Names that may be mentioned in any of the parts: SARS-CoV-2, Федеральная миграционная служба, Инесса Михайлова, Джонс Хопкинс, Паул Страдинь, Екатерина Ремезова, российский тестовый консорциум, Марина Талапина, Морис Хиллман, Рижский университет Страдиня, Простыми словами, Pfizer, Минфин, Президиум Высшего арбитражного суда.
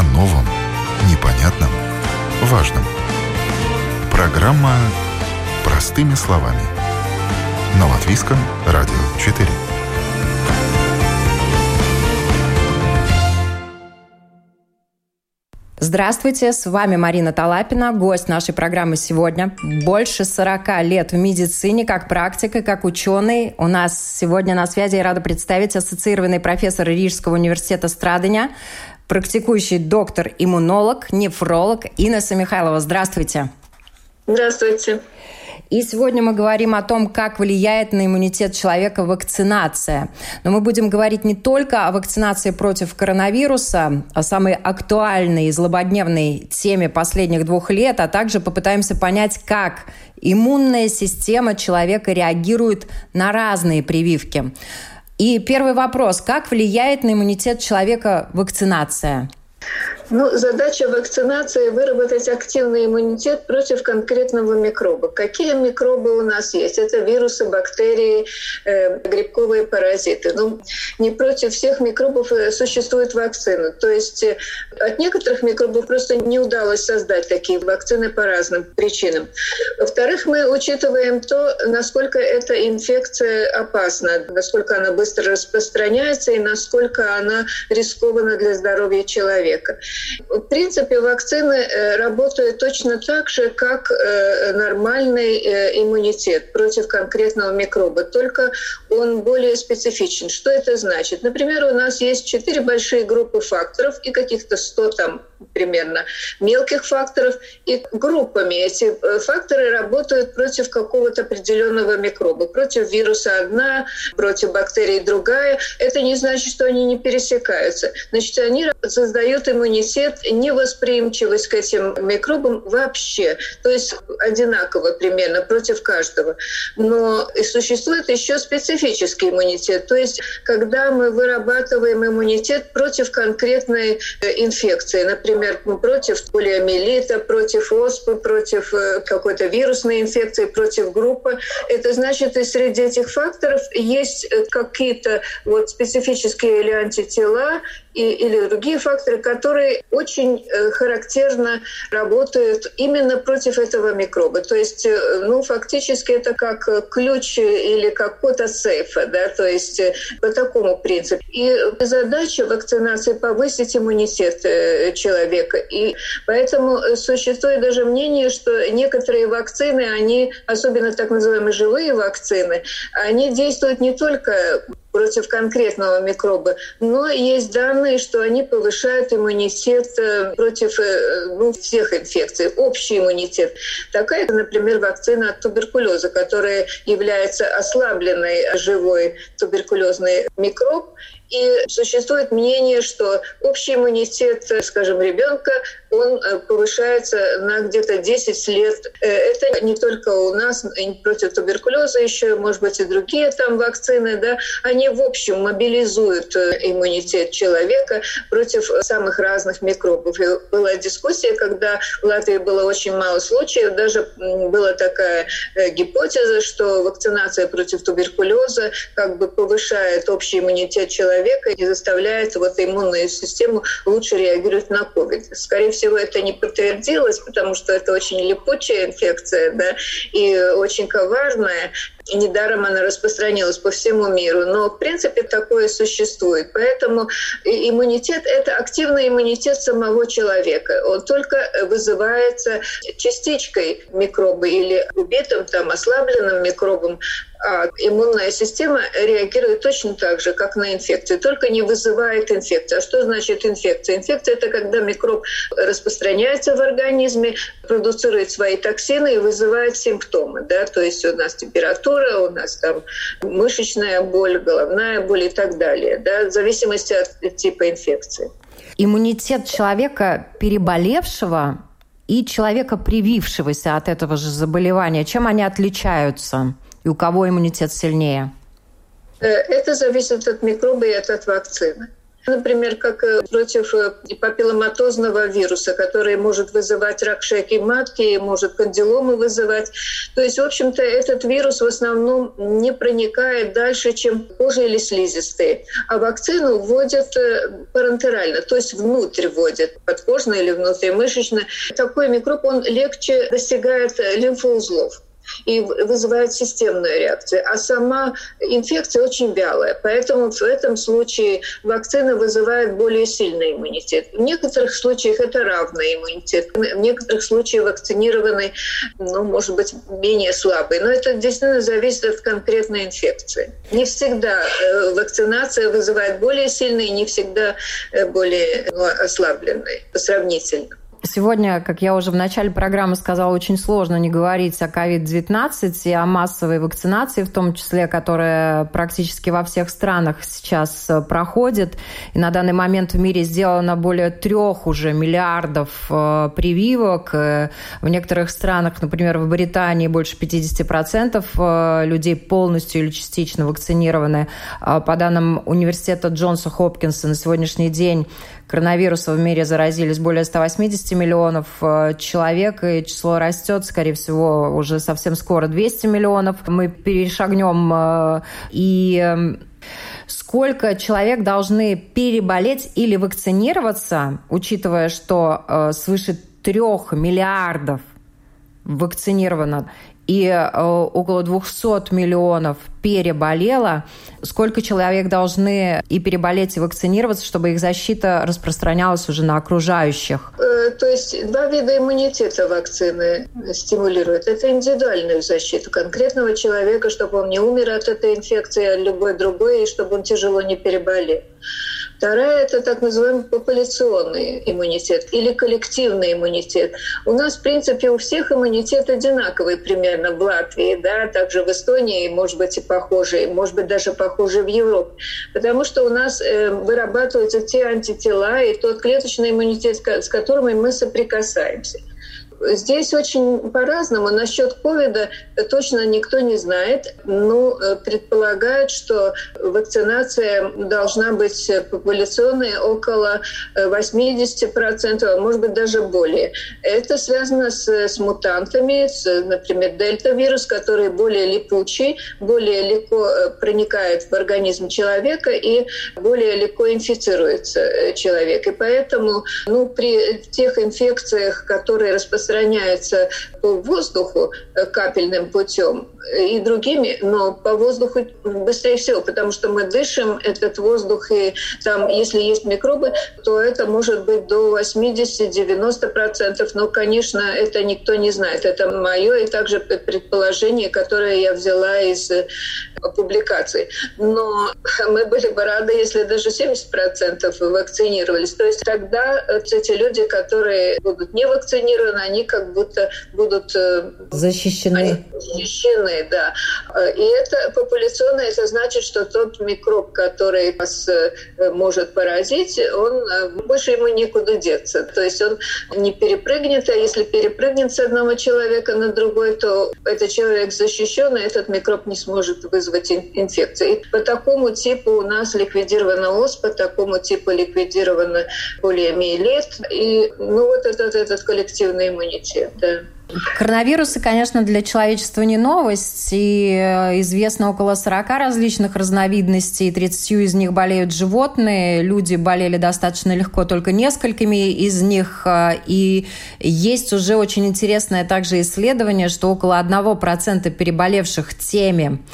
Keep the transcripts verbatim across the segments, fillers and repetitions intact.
о новом, непонятном, важном. Программа «Простыми словами» на Латвийском радио четыре. Здравствуйте, с вами Марина Талапина, гость нашей программы сегодня. Больше сорока лет в медицине, как практик и как ученый. У нас сегодня на связи, я рада представить, ассоциированный профессор Рижского университета Страдиня, практикующий доктор-иммунолог, нефролог Инесса Михайлова. Здравствуйте. Здравствуйте. И сегодня мы говорим о том, как влияет на иммунитет человека вакцинация. Но мы будем говорить не только о вакцинации против коронавируса, о самой актуальной и злободневной теме последних двух лет, а также попытаемся понять, как иммунная система человека реагирует на разные прививки. И первый вопрос. Как влияет на иммунитет человека вакцинация? Ну, задача вакцинации – выработать активный иммунитет против конкретного микроба. Какие микробы у нас есть? Это вирусы, бактерии, э, грибковые паразиты. Ну, не против всех микробов существует вакцина. То есть э, от некоторых микробов просто не удалось создать такие вакцины по разным причинам. Во-вторых, мы учитываем то, насколько эта инфекция опасна, насколько она быстро распространяется и насколько она рискована для здоровья человека. В принципе, вакцины работают точно так же, как нормальный иммунитет против конкретного микроба, только он более специфичен. Что это значит? Например, у нас есть четыре большие группы факторов и каких-то сто там примерно мелких факторов, и группами эти факторы работают против какого-то определенного микроба. Против вируса одна, против бактерий другая. Это не значит, что они не пересекаются. Значит, они создают иммунитет, невосприимчивость к этим микробам вообще. То есть одинаково примерно против каждого. Но и существует еще специфический иммунитет. То есть когда мы вырабатываем иммунитет против конкретной инфекции, например, Например, против полиомиелита, против оспы, против какой-то вирусной инфекции, против группы. Это значит, и среди этих факторов есть какие-то вот специфические или антитела, и, или другие факторы, которые очень характерно работают именно против этого микроба. То есть, ну, фактически это как ключ или как код от сейфа, да, то есть по такому принципу. И задача вакцинации – повысить иммунитет человека. человека. И поэтому существует даже мнение, что некоторые вакцины, они, особенно так называемые живые вакцины, они действуют не только против конкретного микроба, но есть данные, что они повышают иммунитет против ну, всех инфекций, общий иммунитет. Такая, например, вакцина от туберкулеза, которая является ослабленной живой туберкулезный микроб. И существует мнение, что общий иммунитет, скажем, ребенка, он повышается на где-то десять лет. Это не только у нас, против туберкулеза еще, может быть, и другие там вакцины, да, они в общем мобилизуют иммунитет человека против самых разных микробов. И была дискуссия, когда в Латвии было очень мало случаев, даже была такая гипотеза, что вакцинация против туберкулеза как бы повышает общий иммунитет человека и заставляет вот иммунную систему лучше реагировать на ковид. Скорее всего, это не подтвердилось, потому что это очень липучая инфекция, да, и очень коварная. И недаром она распространилась по всему миру. Но, в принципе, такое существует. Поэтому иммунитет — это активный иммунитет самого человека. Он только вызывается частичкой микроба или убитым, там, ослабленным микробом. А иммунная система реагирует точно так же, как на инфекцию, только не вызывает инфекцию. А что значит инфекция? Инфекция — это когда микроб распространяется в организме, продуцирует свои токсины и вызывает симптомы. Да? То есть у нас температура, у нас там мышечная боль, головная боль и так далее. Да? В зависимости от типа инфекции. Иммунитет человека, переболевшего, и человека, привившегося от этого же заболевания, чем они отличаются? И у кого иммунитет сильнее? Это зависит от микроба и от вакцины. Например, как против папилломатозного вируса, который может вызывать рак шейки матки, может кандиломы вызывать. То есть, в общем-то, этот вирус в основном не проникает дальше, чем кожа или слизистые. А вакцину вводят парентерально, то есть внутрь вводят, подкожно или внутримышечно. Такой микроб, он легче достигает лимфоузлов и вызывает системную реакцию. А сама инфекция очень вялая, поэтому в этом случае вакцина вызывает более сильный иммунитет. В некоторых случаях это равный иммунитет, в некоторых случаях вакцинированный, ну, может быть, менее слабый. Но это действительно зависит от конкретной инфекции. Не всегда вакцинация вызывает более сильный, не всегда более ну, ослабленный, сравнительно. Сегодня, как я уже в начале программы сказала, очень сложно не говорить о ковид девятнадцать и о массовой вакцинации, в том числе, которая практически во всех странах сейчас проходит. И на данный момент в мире сделано более трех уже миллиардов э, прививок. В некоторых странах, например, в Британии, больше пятьдесят процентов людей полностью или частично вакцинированы. По данным университета Джонса Хопкинса, на сегодняшний день коронавирусом в мире заразились более ста восьмидесяти миллионов человек, и число растет, скорее всего, уже совсем скоро двести миллионов. Мы перешагнем. И сколько человек должны переболеть или вакцинироваться, учитывая, что свыше трех миллиардов вакцинировано и около двухсот миллионов переболело, сколько человек должны и переболеть, и вакцинироваться, чтобы их защита распространялась уже на окружающих? То есть два вида иммунитета вакцины стимулируют. Это индивидуальную защиту конкретного человека, чтобы он не умер от этой инфекции, а любой другой, и чтобы он тяжело не переболел. Вторая – это так называемый популяционный иммунитет или коллективный иммунитет. У нас, в принципе, у всех иммунитет одинаковый примерно в Латвии, да, также в Эстонии, может быть, и похожий, может быть, даже похожий в Европе. Потому что у нас э, вырабатываются те антитела и тот клеточный иммунитет, с которым мы соприкасаемся. Здесь очень по-разному. Насчет ковида точно никто не знает, но предполагают, что вакцинация должна быть популяционной около восьмидесяти процентов, а может быть даже более. Это связано с, с мутантами, с, например, дельта-вирус, который более липучий, более легко проникает в организм человека и более легко инфицируется человек. И поэтому ну, при тех инфекциях, которые распространяются, распространяется по воздуху капельным путем и другими, но по воздуху быстрее всего, потому что мы дышим этот воздух, и там, если есть микробы, то это может быть до восьмидесяти-девяноста процентов, но, конечно, это никто не знает. Это мое и также предположение, которое я взяла из публикаций. Но мы были бы рады, если даже семьдесят процентов вакцинировались. То есть тогда эти люди, которые будут не вакцинированы, они как будто будут защищены. защищены да. И это популяционно, это значит, что тот микроб, который вас может поразить, он больше ему некуда деться. То есть он не перепрыгнет, а если перепрыгнет с одного человека на другой, то этот человек защищен, и этот микроб не сможет вызвать инфекцию. И по такому типу у нас ликвидирована ОС, по такому типу ликвидирована полиомиелит. И ну, вот этот, этот коллективный иммунитет, да. Коронавирусы, конечно, для человечества не новость, и известно около сорока различных разновидностей, тридцатью из них болеют животные, люди болели достаточно легко только несколькими из них, и есть уже очень интересное также исследование, что около одного процента переболевших теми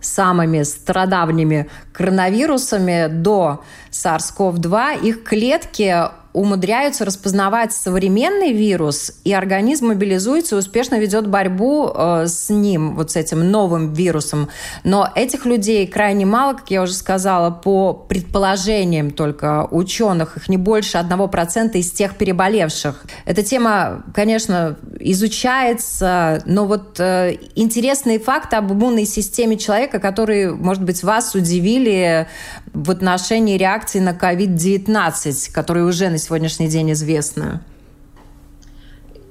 самыми страдавними коронавирусами до SARS-си о ви два их клетки умудряются распознавать современный вирус, и организм мобилизуется и успешно ведет борьбу э, с ним, вот с этим новым вирусом. Но этих людей крайне мало, как я уже сказала, по предположениям только ученых, их не больше одного процента из тех переболевших. Эта тема, конечно, изучается, но вот э, интересные факты об иммунной системе человека, которые, может быть, вас удивили в отношении реакции на ковид девятнадцать, которые уже на сегодняшний день известно.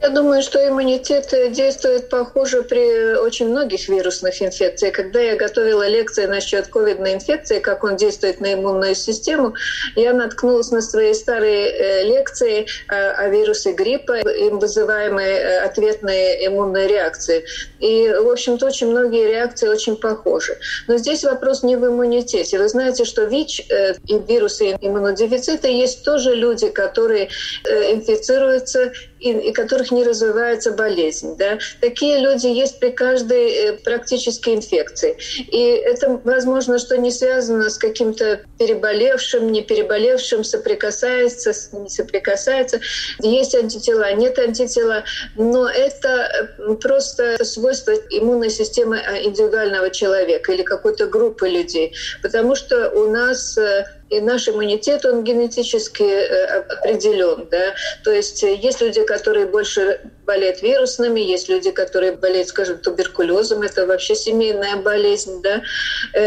Я думаю, что иммунитет действует похоже при очень многих вирусных инфекциях. Когда я готовила лекции насчет ковидной инфекции, как он действует на иммунную систему, я наткнулась на свои старые лекции о вирусе гриппа, им вызываемой ответной иммунной реакции. И, в общем-то, очень многие реакции очень похожи. Но здесь вопрос не в иммунитете. Вы знаете, что ВИЧ и вирусы иммунодефицита есть тоже люди, которые инфицируются и, и которых не развивается болезнь. Да? Такие люди есть при каждой практически инфекции. И это, возможно, что не связано с каким-то переболевшим, не переболевшим, соприкасается, не соприкасается. Есть антитела, нет антитела. Но это просто свойство иммунной системы индивидуального человека или какой-то группы людей. Потому что у нас... И наш иммунитет, он генетически определен. Да? То есть есть люди, которые больше болеют вирусными, есть люди, которые болеют, скажем, туберкулезом, это вообще семейная болезнь. Да?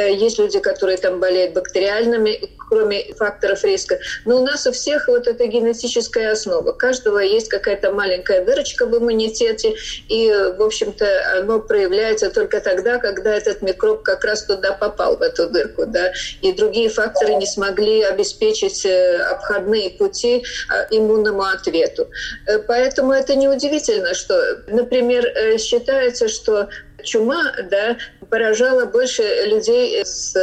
Есть люди, которые там болеют бактериальными, кроме факторов риска. Но у нас у всех вот эта генетическая основа. У каждого есть какая-то маленькая дырочка в иммунитете, и, в общем-то, оно проявляется только тогда, когда этот микроб как раз туда попал, в эту дырку. Да? И другие факторы не смогли могли обеспечить обходные пути иммунному ответу. Поэтому это неудивительно, что, например, считается, что чума, да, поражала больше людей с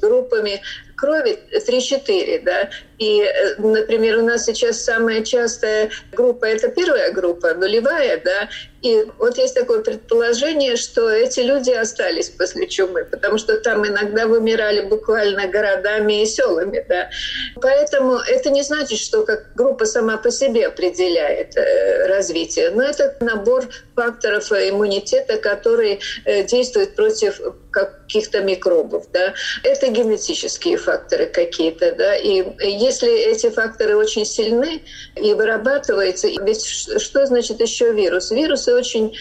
группами крови три-четыре, да. И, например, у нас сейчас самая частая группа — это первая группа, нулевая, да. И вот есть такое предположение, что эти люди остались после чумы, потому что там иногда вымирали буквально городами и селами, да. Поэтому это не значит, что как группа сама по себе определяет развитие, но это набор факторов иммунитета, которые действуют против каких-то микробов, да. Это генетические факторы какие-то, да, и если эти факторы очень сильны и вырабатываются, ведь что значит еще вирус? Вирусы очень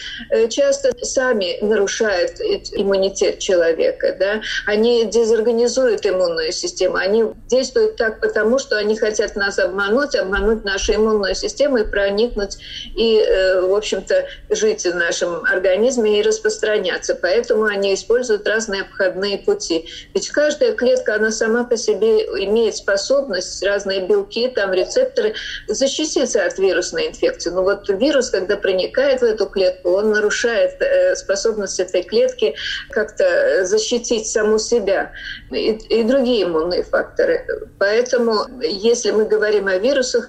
часто сами нарушают иммунитет человека, да? Они дезорганизуют иммунную систему, они действуют так потому, что они хотят нас обмануть, обмануть нашу иммунную систему и проникнуть и, в общем-то, жить в нашем организме и распространяться. Поэтому они используют разные обходные пути. Ведь каждая клетка, она сама по себе имеет способность, разные белки, там рецепторы, защититься от вирусной инфекции. Но вот вирус, когда проникает в эту клетку, он нарушает способность этой клетки как-то защитить саму себя и, и другие иммунные факторы. Поэтому, если мы говорим о вирусах,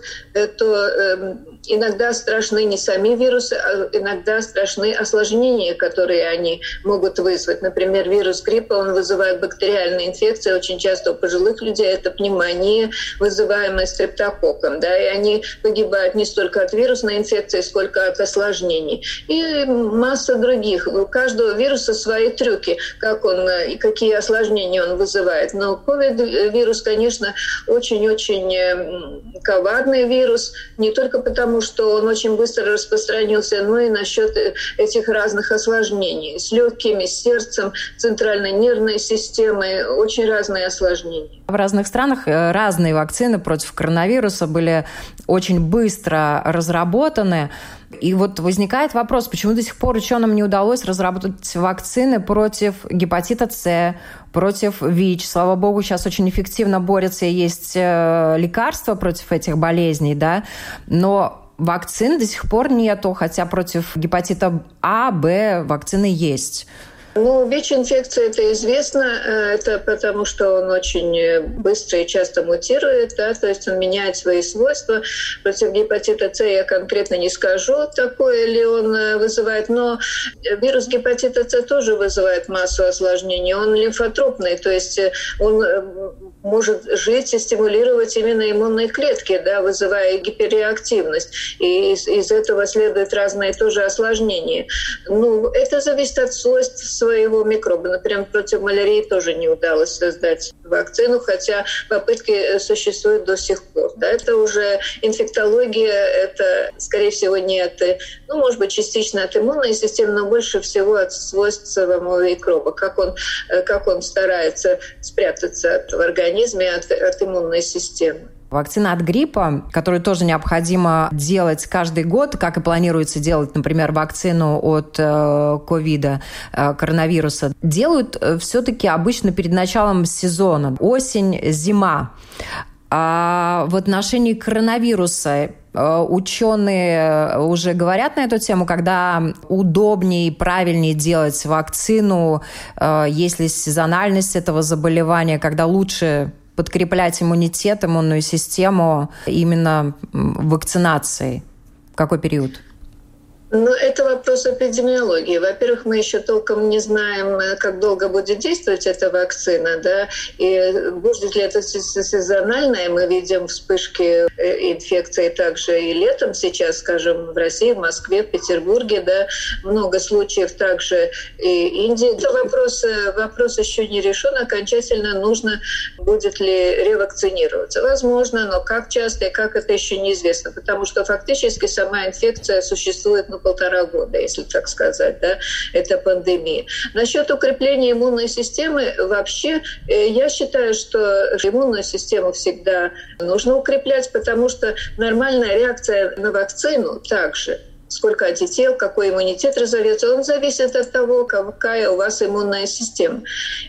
то иногда страшны не сами вирусы, а иногда страшны осложнения, которые они могут вызвать. Например, вирус гриппа, он вызывает бактериальные инфекции, очень часто у пожилых людей это пневмония, вызываемая стрептококком, да, и они погибают не столько от вирусной инфекции, сколько от осложнений. И масса других. У каждого вируса свои трюки, как он и какие осложнения он вызывает. Но ковид-вирус, конечно, очень-очень коварный вирус, не только потому, что он очень быстро распространился, но и насчет этих разных осложнений. С легкими, с сердцем, центральной нервной системой, очень разные осложнения. В разных странах разные вакцины против коронавируса были очень быстро разработаны. И вот возникает вопрос, почему до сих пор ученым не удалось разработать вакцины против гепатита С, против ВИЧ. Слава богу, сейчас очень эффективно борются и есть лекарства против этих болезней, да, но вакцин до сих пор нету, хотя против гепатита А, Б вакцины есть. Ну, ВИЧ-инфекция, это известно, это потому что он очень быстро и часто мутирует, да, то есть он меняет свои свойства. Против гепатита С я конкретно не скажу, такой ли он вызывает, но вирус гепатита С тоже вызывает массу осложнений. Он лимфотропный, то есть он может жить и стимулировать именно иммунные клетки, да, вызывая гиперреактивность. И из, из этого следуют разные тоже осложнения. Ну, это зависит от свойств своего микроба. Например, против малярии тоже не удалось создать вакцину, хотя попытки существуют до сих пор. Да, это уже инфектология, это, скорее всего, не от, ну, может быть, частично от иммунной системы, но больше всего от свойств самого микроба, как он, как он старается спрятаться в организме от, от иммунной системы. Вакцина от гриппа, которую тоже необходимо делать каждый год, как и планируется делать, например, вакцину от ковида, коронавируса, делают все-таки обычно перед началом сезона. Осень, зима. А в отношении коронавируса ученые уже говорят на эту тему, когда удобнее и правильнее делать вакцину, если сезональность этого заболевания, когда лучше подкреплять иммунитет, иммунную систему именно вакцинацией. В какой период? Ну, это вопрос эпидемиологии. Во-первых, мы еще толком не знаем, как долго будет действовать эта вакцина, да, и будет ли это сезональное. Мы видим вспышки инфекции также и летом сейчас, скажем, в России, в Москве, в Петербурге, да, много случаев также и Индии. Это вопрос, вопрос еще не решен. Окончательно нужно, будет ли ревакцинироваться. Возможно, но как часто и как, это еще неизвестно, потому что фактически сама инфекция существует полтора года, если так сказать, да, это пандемия. Насчет укрепления иммунной системы, вообще я считаю, что иммунную систему всегда нужно укреплять, потому что нормальная реакция на вакцину также, сколько антител, какой иммунитет разовьется, он зависит от того, какая у вас иммунная система.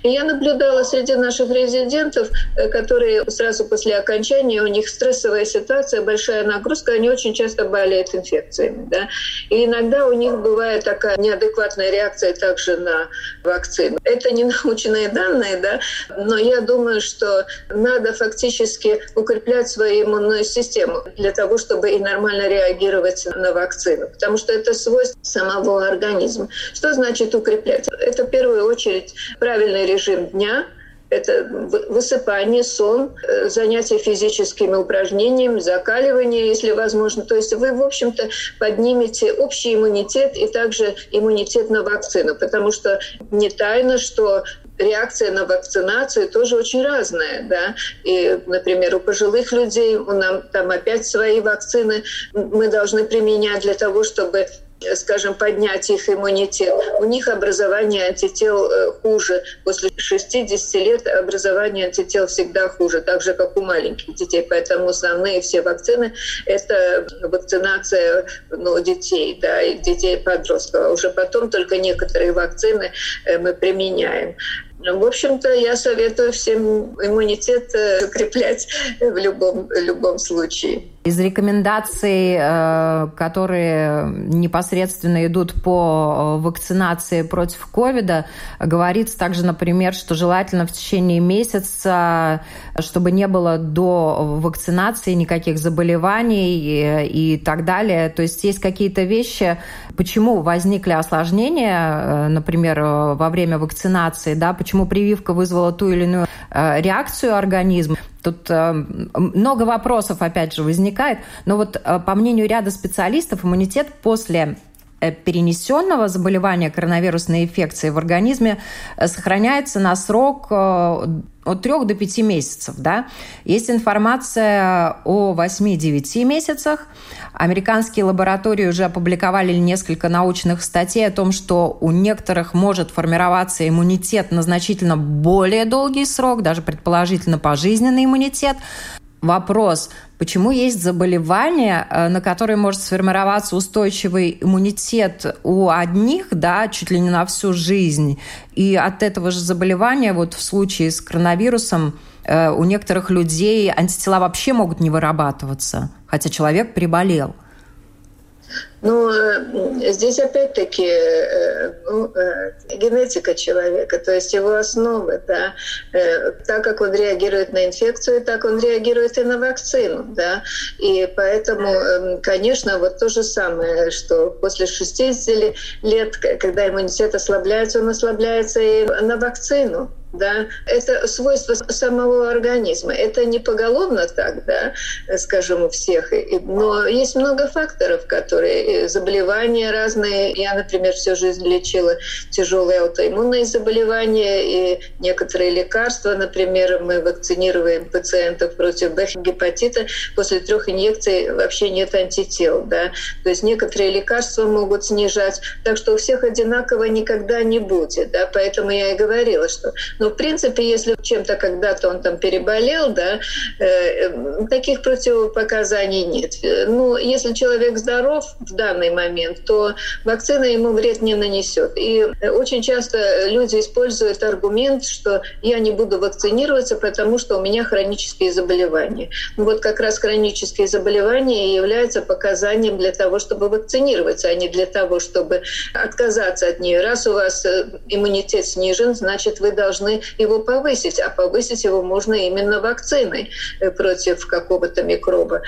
И я наблюдала среди наших резидентов, которые сразу после окончания, у них стрессовая ситуация, большая нагрузка, они очень часто болеют инфекциями, да? И иногда у них бывает такая неадекватная реакция также на вакцину. Это не научные данные, да? Но я думаю, что надо фактически укреплять свою иммунную систему для того, чтобы и нормально реагировать на вакцину. Потому что это свойство самого организма. Что значит укреплять? Это в первую очередь правильный режим дня, это высыпание, сон, занятия физическими упражнениями, закаливание, если возможно. То есть вы, в общем-то, поднимете общий иммунитет и также иммунитет на вакцину, потому что не тайна, что реакция на вакцинацию тоже очень разная, да. И, например, у пожилых людей у нас там опять свои вакцины мы должны применять для того, чтобы, скажем, поднять их иммунитет. У них образование антител хуже. После шестидесяти лет образование антител всегда хуже, так же, как у маленьких детей. Поэтому основные все вакцины — это вакцинация ну, детей, да, и детей-подростков. А уже потом только некоторые вакцины мы применяем. В общем-то, я советую всем иммунитет укреплять в любом, любом случае. Из рекомендаций, которые непосредственно идут по вакцинации против ковида, говорится также, например, что желательно в течение месяца, чтобы не было до вакцинации никаких заболеваний и так далее. То есть есть какие-то вещи, почему возникли осложнения, например, во время вакцинации, да, почему прививка вызвала ту или иную реакцию организма. Тут много вопросов, опять же, возникает. Но вот по мнению ряда специалистов, иммунитет после перенесенного заболевания коронавирусной инфекцией в организме сохраняется на срок от трёх до пяти месяцев. Да? Есть информация о восьми-девяти месяцах. Американские лаборатории уже опубликовали несколько научных статей о том, что у некоторых может формироваться иммунитет на значительно более долгий срок, даже предположительно пожизненный иммунитет. Вопрос, почему есть заболевания, на которые может сформироваться устойчивый иммунитет у одних, да, чуть ли не на всю жизнь, и от этого же заболевания, вот в случае с коронавирусом, у некоторых людей антитела вообще могут не вырабатываться, хотя человек приболел. Но здесь опять-таки ну, генетика человека, то есть его основы, да, так как он реагирует на инфекцию, так он реагирует и на вакцину, да, и поэтому, конечно, вот то же самое, что после шестидесяти лет, когда иммунитет ослабляется, он ослабляется и на вакцину. Да, это свойство самого организма. Это не поголовно так, да, скажем, у всех. Но есть много факторов, которые заболевания разные. Я, например, всю жизнь лечила тяжелые аутоиммунные заболевания и некоторые лекарства. Например, мы вакцинируем пациентов против Б-гепатита. После трех инъекций вообще нет антител. Да? То есть некоторые лекарства могут снижать. Так что у всех одинаково никогда не будет. Да? Поэтому я и говорила, что Но, в принципе, если чем-то когда-то он там переболел, да, э, таких противопоказаний нет. Ну, если человек здоров в данный момент, то вакцина ему вред не нанесет. И очень часто люди используют аргумент, что я не буду вакцинироваться, потому что у меня хронические заболевания. Ну, вот как раз хронические заболевания и являются показанием для того, чтобы вакцинироваться, а не для того, чтобы отказаться от нее. Раз у вас иммунитет снижен, значит, вы должны его повысить. А повысить его можно именно вакциной против какого-то микроба.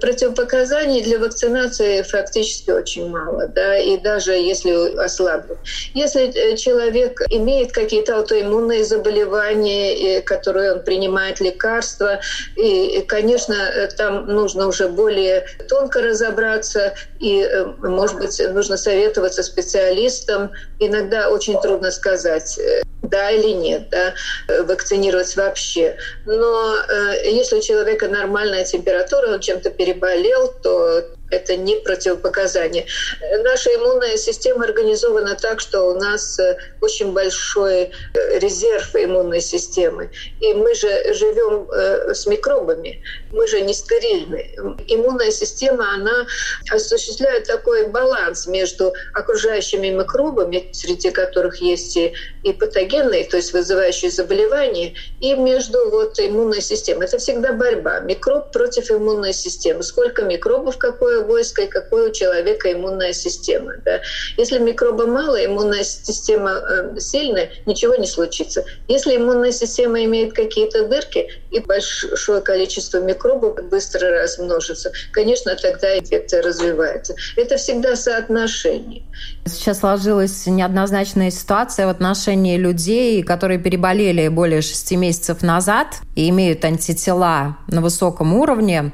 Противопоказаний для вакцинации фактически очень мало, да, и даже если ослаблен. Если человек имеет какие-то аутоиммунные заболевания, которые он принимает лекарства, и, конечно, там нужно уже более тонко разобраться, и, может быть, нужно советоваться специалистам. Иногда очень трудно сказать, да или нет, да, вакцинировать вообще. Но э, если у человека нормальная температура, он чем-то переболел, то это не противопоказание. Наша иммунная система организована так, что у нас очень большой резерв иммунной системы. И мы же живем с микробами, мы же не стерильны. Иммунная система, она осуществляет такой баланс между окружающими микробами, среди которых есть и, и патогенные, то есть вызывающие заболевания, и между вот иммунной системой. Это всегда борьба. Микроб против иммунной системы. Сколько микробов, какое войско и какой у человека иммунная система. Да? Если микроба мало, иммунная система э, сильная, ничего не случится. Если иммунная система имеет какие-то дырки, и большое количество микробов быстро размножится, конечно, тогда инфекция развивается. Это всегда соотношение. Сейчас сложилась неоднозначная ситуация в отношении людей, которые переболели более шести месяцев назад и имеют антитела на высоком уровне.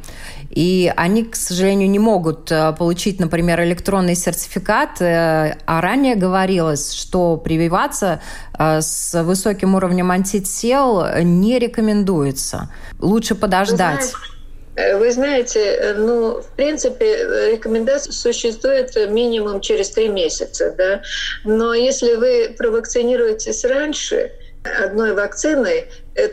И они, к сожалению, не могут получить, например, электронный сертификат. А ранее говорилось, что прививаться с высоким уровнем антител не рекомендуется. Лучше подождать. Вы знаете, ну, в принципе, рекомендация существует минимум через три месяца, да? Но если вы провакцинируетесь раньше одной вакциной,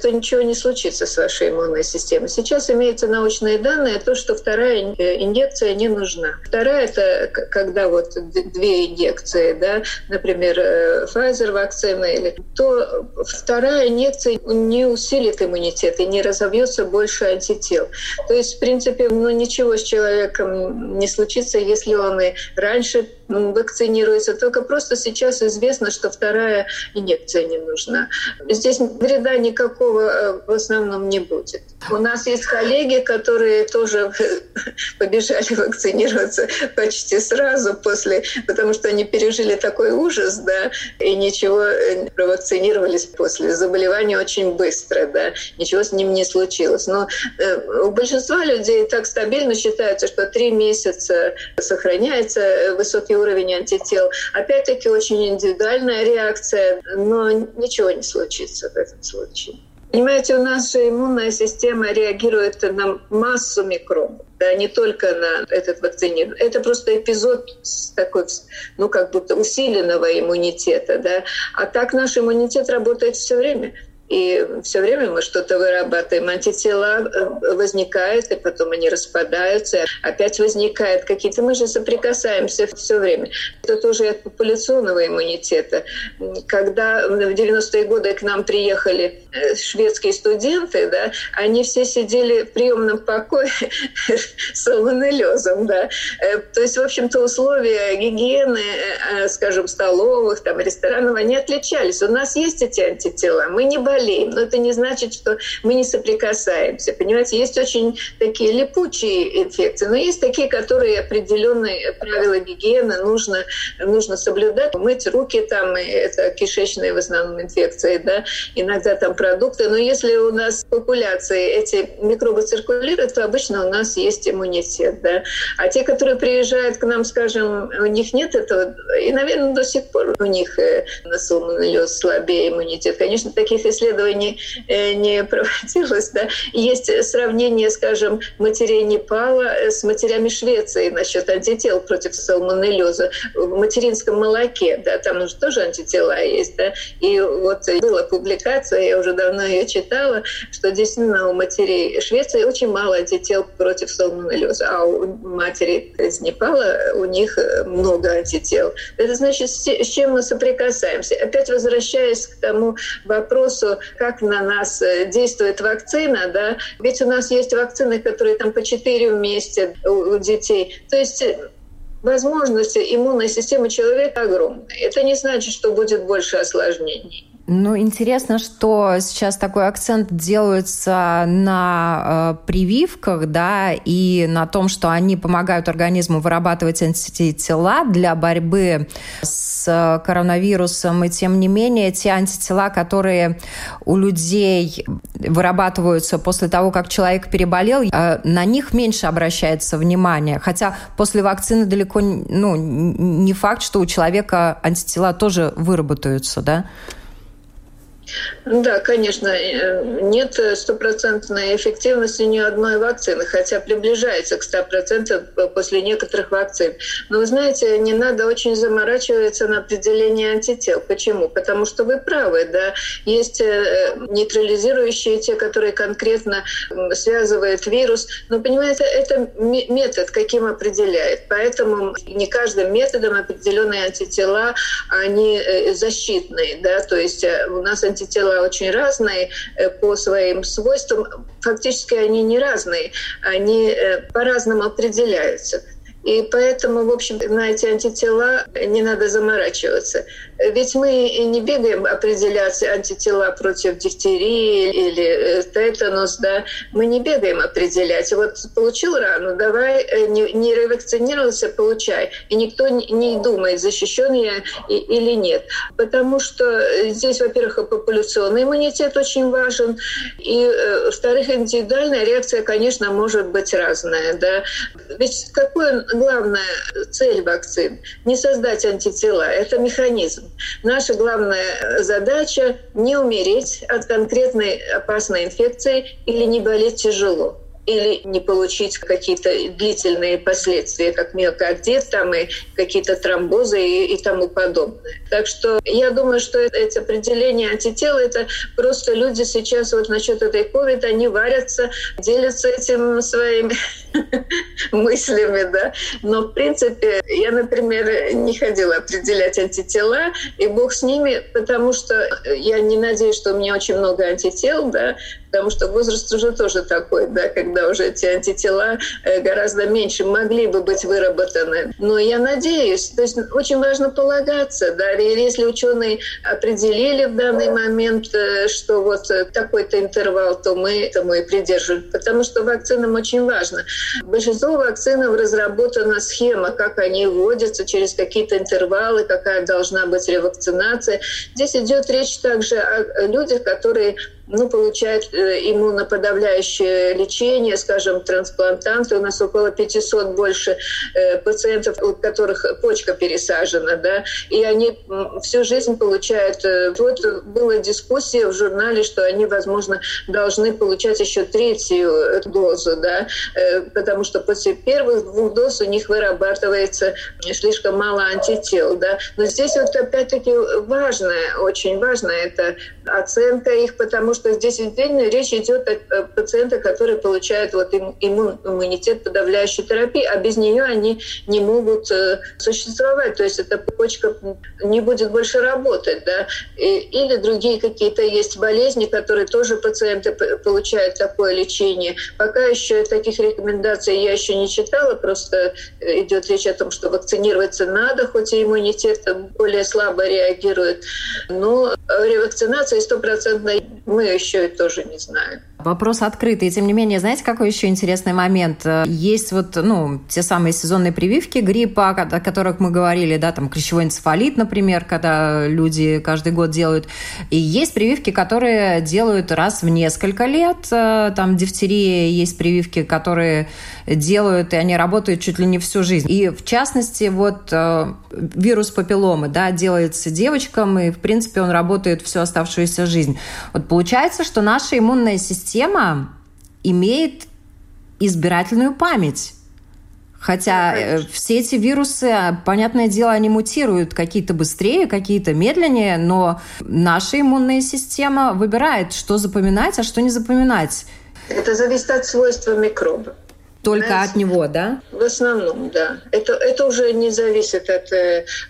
то ничего не случится с вашей иммунной системой. Сейчас имеются научные данные, то, что вторая инъекция не нужна. Вторая – это когда вот две инъекции, да, например, Pfizer вакцина, или, то вторая инъекция не усилит иммунитет и не разовьется больше антител. То есть, в принципе, ну, ничего с человеком не случится, если он и раньше вакцинируется. Только просто сейчас известно, что вторая инъекция не нужна. Здесь вреда никакого Такого в основном не будет. У нас есть коллеги, которые тоже побежали вакцинироваться почти сразу после, потому что они пережили такой ужас, да, и ничего, провакцинировались после. Заболевание очень быстро, да, ничего с ним не случилось. Но у большинства людей так стабильно считается, что три месяца сохраняется высокий уровень антител. Опять-таки очень индивидуальная реакция, но ничего не случится в этом случае. Понимаете, у нас же иммунная система реагирует на массу микробов, да, не только на этот вакцинин. Это просто эпизод такой, ну, как будто усиленного иммунитета, да. А так наш иммунитет работает все время. И все время мы что-то вырабатываем. Антитела возникают, и потом они распадаются, опять возникают какие-то. Мы же соприкасаемся все время. Это тоже от популяционного иммунитета. Когда в девяностые годы к нам приехали шведские студенты, да, они все сидели в приемном покое с салмонеллезом, да. То есть, в общем-то, условия гигиены, скажем, столовых, там, ресторанов, они отличались. У нас есть эти антитела, мы не боимся. Но это не значит, что мы не соприкасаемся. Понимаете, есть очень такие липучие инфекции, но есть такие, которые определенные правила гигиены нужно, нужно соблюдать. Мыть руки, там, это кишечные в основном инфекции, да, иногда там продукты. Но если у нас в популяции эти микробы циркулируют, то обычно у нас есть иммунитет, да. А те, которые приезжают к нам, скажем, у них нет этого, и, наверное, до сих пор у них на салмонеллез слабее иммунитет. Конечно, таких исследований исследований не проводилось. Да. Есть сравнение, скажем, матерей Непала с матерями Швеции насчет антител против сальмонеллеза в материнском молоке. Да, там уже тоже антитела есть. Да. И вот была публикация, я уже давно ее читала, что действительно у матерей Швеции очень мало антител против сальмонеллеза, а у матери из Непала у них много антител. Это значит, с чем мы соприкасаемся. Опять возвращаясь к тому вопросу, как на нас действует вакцина, да? Ведь у нас есть вакцины, которые там по четыре вместе у детей. То есть возможности иммунной системы человека огромны. Это не значит, что будет больше осложнений. Ну, интересно, что сейчас такой акцент делается на э, прививках, да, и на том, что они помогают организму вырабатывать антитела для борьбы с коронавирусом. И тем не менее, те антитела, которые у людей вырабатываются после того, как человек переболел, э, на них меньше обращается внимание. Хотя после вакцины далеко ну, не факт, что у человека антитела тоже выработаются, да? Да, конечно, нет стопроцентной эффективности ни одной вакцины, хотя приближается к ста процентам после некоторых вакцин. Но, вы знаете, не надо очень заморачиваться на определение антител. Почему? Потому что вы правы, да, есть нейтрализирующие, те, которые конкретно связывают вирус. Но, понимаете, это метод, каким определяет. Поэтому не каждым методом определенные антитела, они защитные, да, то есть у нас антитела тела очень разные по своим свойствам. Фактически они не разные, они по-разному определяются. И поэтому, в общем, на эти антитела не надо заморачиваться. Ведь мы не бегаем определять антитела против дифтерии или тетанус, да. Мы не бегаем определять. Вот получил рану, давай, не, не ревакцинировался, получай. И никто не думает, защищен я или нет. Потому что здесь, во-первых, популяционный иммунитет очень важен. И, во-вторых, индивидуальная реакция, конечно, может быть разная, да. Ведь какой главная цель вакцин – не создать антитела. Это механизм. Наша главная задача – не умереть от конкретной опасной инфекции или не болеть тяжело, или не получить какие-то длительные последствия, как миокардит, там и какие-то тромбозы и, и тому подобное. Так что я думаю, что это, это определение антител, это просто люди сейчас вот насчет этой ковид, они варятся, делятся этим своими мыслями, да. Но в принципе я, например, не ходила определять антитела, и бог с ними, потому что я не надеюсь, что у меня очень много антител, да, потому что возраст уже тоже такой, да, когда уже эти антитела гораздо меньше могли бы быть выработаны. Но я надеюсь, то есть очень важно полагаться, да, и если ученые определили в данный момент, что вот такой-то интервал, то мы этому и придерживаемся, потому что вакцинам очень важно. Большинство вакцинов разработана схема, как они вводятся, через какие-то интервалы, какая должна быть ревакцинация. Здесь идет речь также о людях, которые ну, получают иммуноподавляющее лечение, скажем, трансплантанты. У нас около пятисот больше пациентов, у которых почка пересажена, да, и они всю жизнь получают. Вот была дискуссия в журнале, что они, возможно, должны получать еще третью дозу, да, потому что после первых двух доз у них вырабатывается слишком мало антител, да. Но здесь вот опять-таки важное, очень важное, это оценка их, потому что что здесь отдельно речь идет о пациентах, которые получают вот иммун, иммунитет подавляющей терапии, а без нее они не могут существовать. То есть эта почка не будет больше работать. Да? Или другие какие-то есть болезни, которые тоже пациенты получают такое лечение. Пока еще таких рекомендаций я еще не читала, просто идет речь о том, что вакцинироваться надо, хоть и иммунитет более слабо реагирует. Но ревакцинации стопроцентно мы еще и тоже не знаем. вопрос открытый. И тем не менее, знаете, какой еще интересный момент? Есть вот, ну, те самые сезонные прививки гриппа, о которых мы говорили, да, там клещевой энцефалит, например, когда люди каждый год делают. И есть прививки, которые делают раз в несколько лет. Там дифтерия, есть прививки, которые делают, и они работают чуть ли не всю жизнь. И в частности, вот вирус папилломы, да, делается девочкам, и в принципе он работает всю оставшуюся жизнь. Вот получается, что наша иммунная система имеет избирательную память. Хотя э, все эти вирусы, понятное дело, они мутируют, какие-то быстрее, какие-то медленнее, но наша иммунная система выбирает, что запоминать, а что не запоминать. Это зависит от свойства микроба. Только Знаете? От него, да? В основном, да. Это, это уже не зависит от,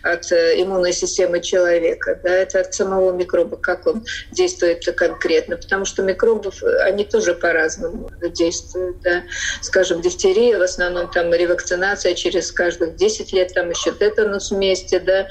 от иммунной системы человека, да, это от самого микроба, как он действует конкретно, потому что микробов, они тоже по-разному действуют, да. Скажем, дифтерия, в основном там ревакцинация через каждых десять лет, там еще тетанус вместе, да.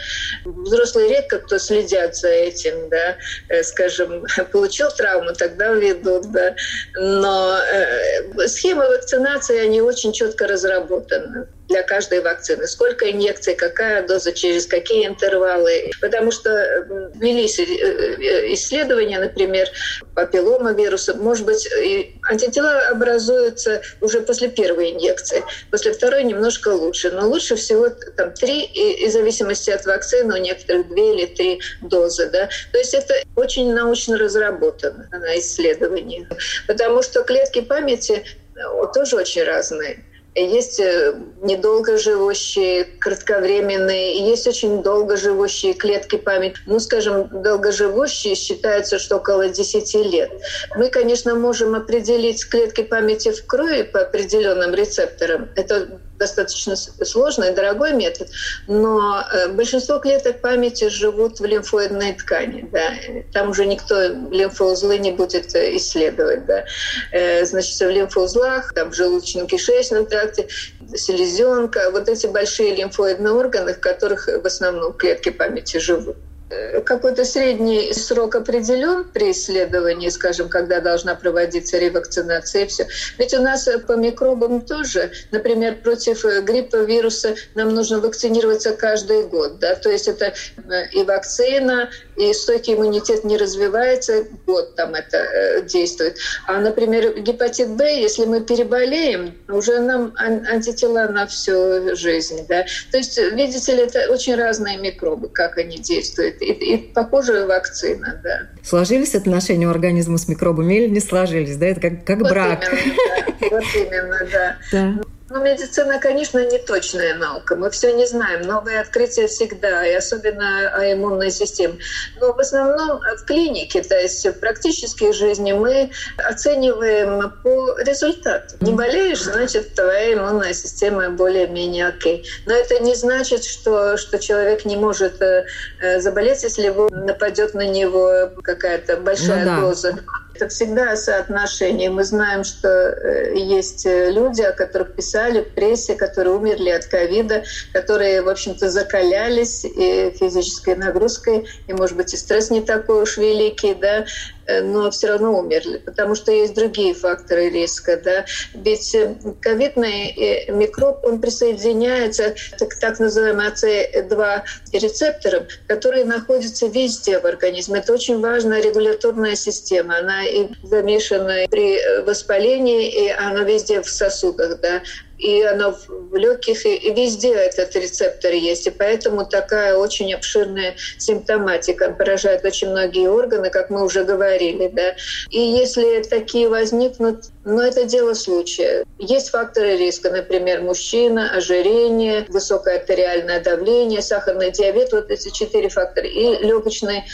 Взрослые редко кто следят за этим, да. Скажем, получил травму, тогда введут, да. Но э, схема вакцинации, они очень четко разработаны для каждой вакцины. Сколько инъекций, какая доза, через какие интервалы. Потому что велись исследования, например, папиллома вируса. Может быть, антитела образуются уже после первой инъекции. После второй немножко лучше. Но лучше всего там три, и в зависимости от вакцины у некоторых две или три дозы. Да? То есть это очень научно разработано на исследовании. Потому что клетки памяти тоже очень разные. Есть недолго живущие, кратковременные, есть очень долго живущие клетки памяти. Ну, скажем, долгоживущие считается, что около десяти лет. Мы, конечно, можем определить клетки памяти в крови по определенным рецепторам. Это достаточно сложный и дорогой метод, но большинство клеток памяти живут в лимфоидной ткани. Да. Там уже никто лимфоузлы не будет исследовать. Да. Значит, в лимфоузлах, там, в желудочно-кишечном тракте, селезенка, вот эти большие лимфоидные органы, в которых в основном клетки памяти живут. Какой-то средний срок определен при исследовании, скажем, когда должна проводиться ревакцинация и все. Ведь у нас по микробам тоже, например, против гриппа вируса нам нужно вакцинироваться каждый год, да, то есть это и вакцина, и стойкий иммунитет не развивается, год там это действует. А, например, гепатит Б, если мы переболеем, уже нам антитела на всю жизнь, да. То есть, видите ли, это очень разные микробы, как они действуют. И, и похожая вакцина, да. Сложились отношения у организма с микробами или не сложились, да? Это как, как вот брак. Именно, да. Вот именно, да. да. Ну, медицина, конечно, не точная наука. Мы все не знаем. Новые открытия всегда, и особенно о иммунной системе. Но в основном в клинике, то есть в практической жизни, мы оцениваем по результату. Не болеешь, значит, твоя иммунная система более-менее окей. Но это не значит, что, что человек не может заболеть, если нападет на него какая-то большая ну, да. доза. Это всегда соотношение. Мы знаем, что есть люди, о которых писали в прессе, которые умерли от ковида, которые, в общем-то, закалялись и физической нагрузкой, и, может быть, и стресс не такой уж великий, да, но все равно умерли, потому что есть другие факторы риска, да. Ведь ковидный микроб, он присоединяется к так называемым а цэ два рецепторам, которые находятся везде в организме. Это очень важная регуляторная система. Она и замешана при воспалении, и она везде в сосудах, да, и она в легких, и везде этот рецептор есть. И поэтому такая очень обширная симптоматика. Поражает очень многие органы, как мы уже говорили, да. И если такие возникнут, ну, это дело случая. Есть факторы риска, например, мужчина, ожирение, высокое артериальное давление, сахарный диабет, вот эти четыре фактора. И легочные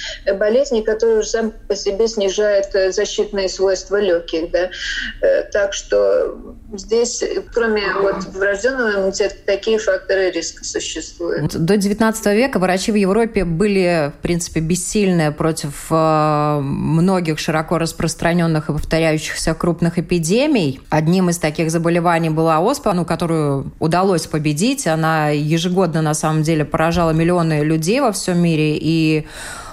болезни, которые уже сам по себе снижают защитные свойства легких, да. Так что здесь, кроме вот врожденного иммунитета, такие факторы риска существуют. До девятнадцатого века врачи в Европе были, в принципе, бессильны против многих широко распространенных и повторяющихся крупных эпидемий. Одним из таких заболеваний была оспа, ну, которую удалось победить. Она ежегодно, на самом деле, поражала миллионы людей во всем мире, и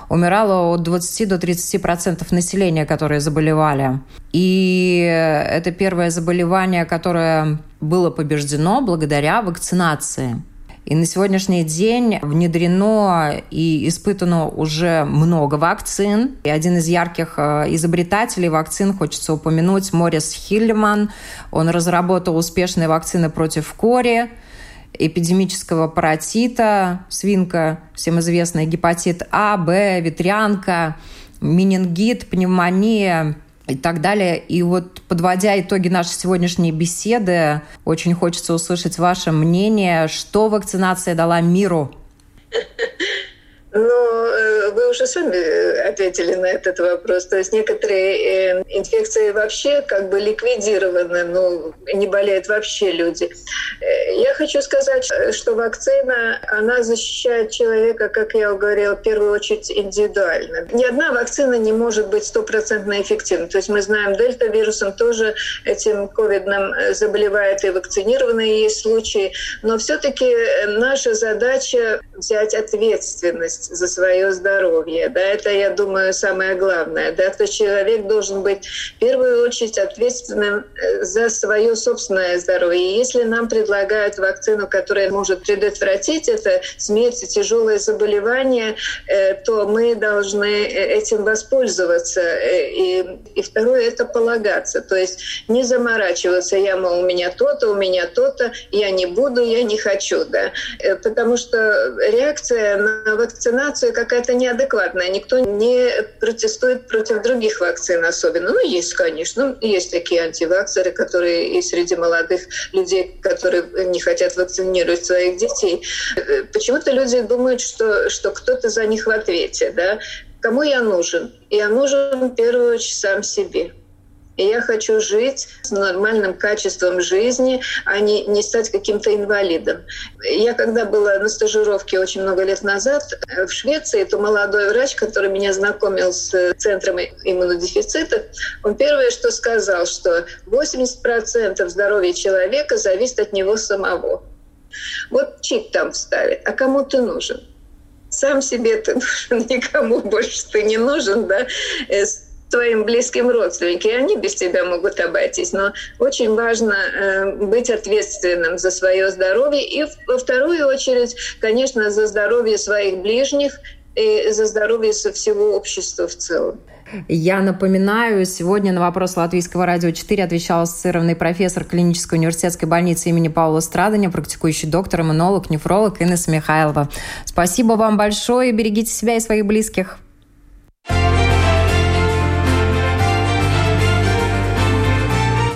умирало от двадцати до тридцати процентов населения, которые заболевали. И это первое заболевание, которое было побеждено благодаря вакцинации. И на сегодняшний день внедрено и испытано уже много вакцин. И один из ярких изобретателей вакцин, хочется упомянуть, Морис Хиллман. Он разработал успешные вакцины против кори, эпидемического паротита, свинка, всем известный, гепатит А, Б, ветрянка, менингит, пневмония и так далее. И вот, подводя итоги нашей сегодняшней беседы, очень хочется услышать ваше мнение, что вакцинация дала миру? Ну, вы уже сами ответили на этот вопрос. То есть некоторые инфекции вообще как бы ликвидированы, ну, не болеют вообще люди. Я хочу сказать, что вакцина, она защищает человека, как я говорила, в первую очередь индивидуально. Ни одна вакцина не может быть стопроцентно эффективна. То есть мы знаем, дельта-вирусом тоже этим ковидным заболевают и вакцинированные есть случаи. Но все-таки наша задача взять ответственность за свое здоровье. Да, это, я думаю, самое главное. Да, то человек должен быть в первую очередь ответственным за свое собственное здоровье. И если нам предлагают вакцину, которая может предотвратить это, смерть и тяжелые заболевания, то мы должны этим воспользоваться. И, и второе — это полагаться. То есть не заморачиваться. Я, мол, у меня то-то, у меня то-то, я не буду, я не хочу. Да? Потому что реакция на вакцинацию вакцинация какая-то неадекватная. Никто не протестует против других вакцин особенно. Ну, есть, конечно, есть такие антивакцеры, которые и среди молодых людей, которые не хотят вакцинировать своих детей. Почему-то люди думают, что, что кто-то за них в ответе. Да? Кому я нужен? Я нужен в первую очередь сам себе. И я хочу жить с нормальным качеством жизни, а не, не стать каким-то инвалидом. Я когда была на стажировке очень много лет назад в Швеции, то молодой врач, который меня знакомил с центром иммунодефицита, он первое, что сказал, что восемьдесят процентов здоровья человека зависит от него самого. Вот чип там вставит, а кому ты нужен? Сам себе ты нужен, никому больше ты не нужен, да? Твоим близким родственникам, и они без тебя могут обойтись. Но очень важно э, быть ответственным за свое здоровье и, во вторую очередь, конечно, за здоровье своих ближних и за здоровье со всего общества в целом. Я напоминаю, сегодня на вопрос Латвийского радио четыре отвечал ассоциированный профессор клинической университетской больницы имени Паула Страдиня, практикующий доктор, иммунолог, нефролог Инесса Михайлова. Спасибо вам большое. Берегите себя и своих близких.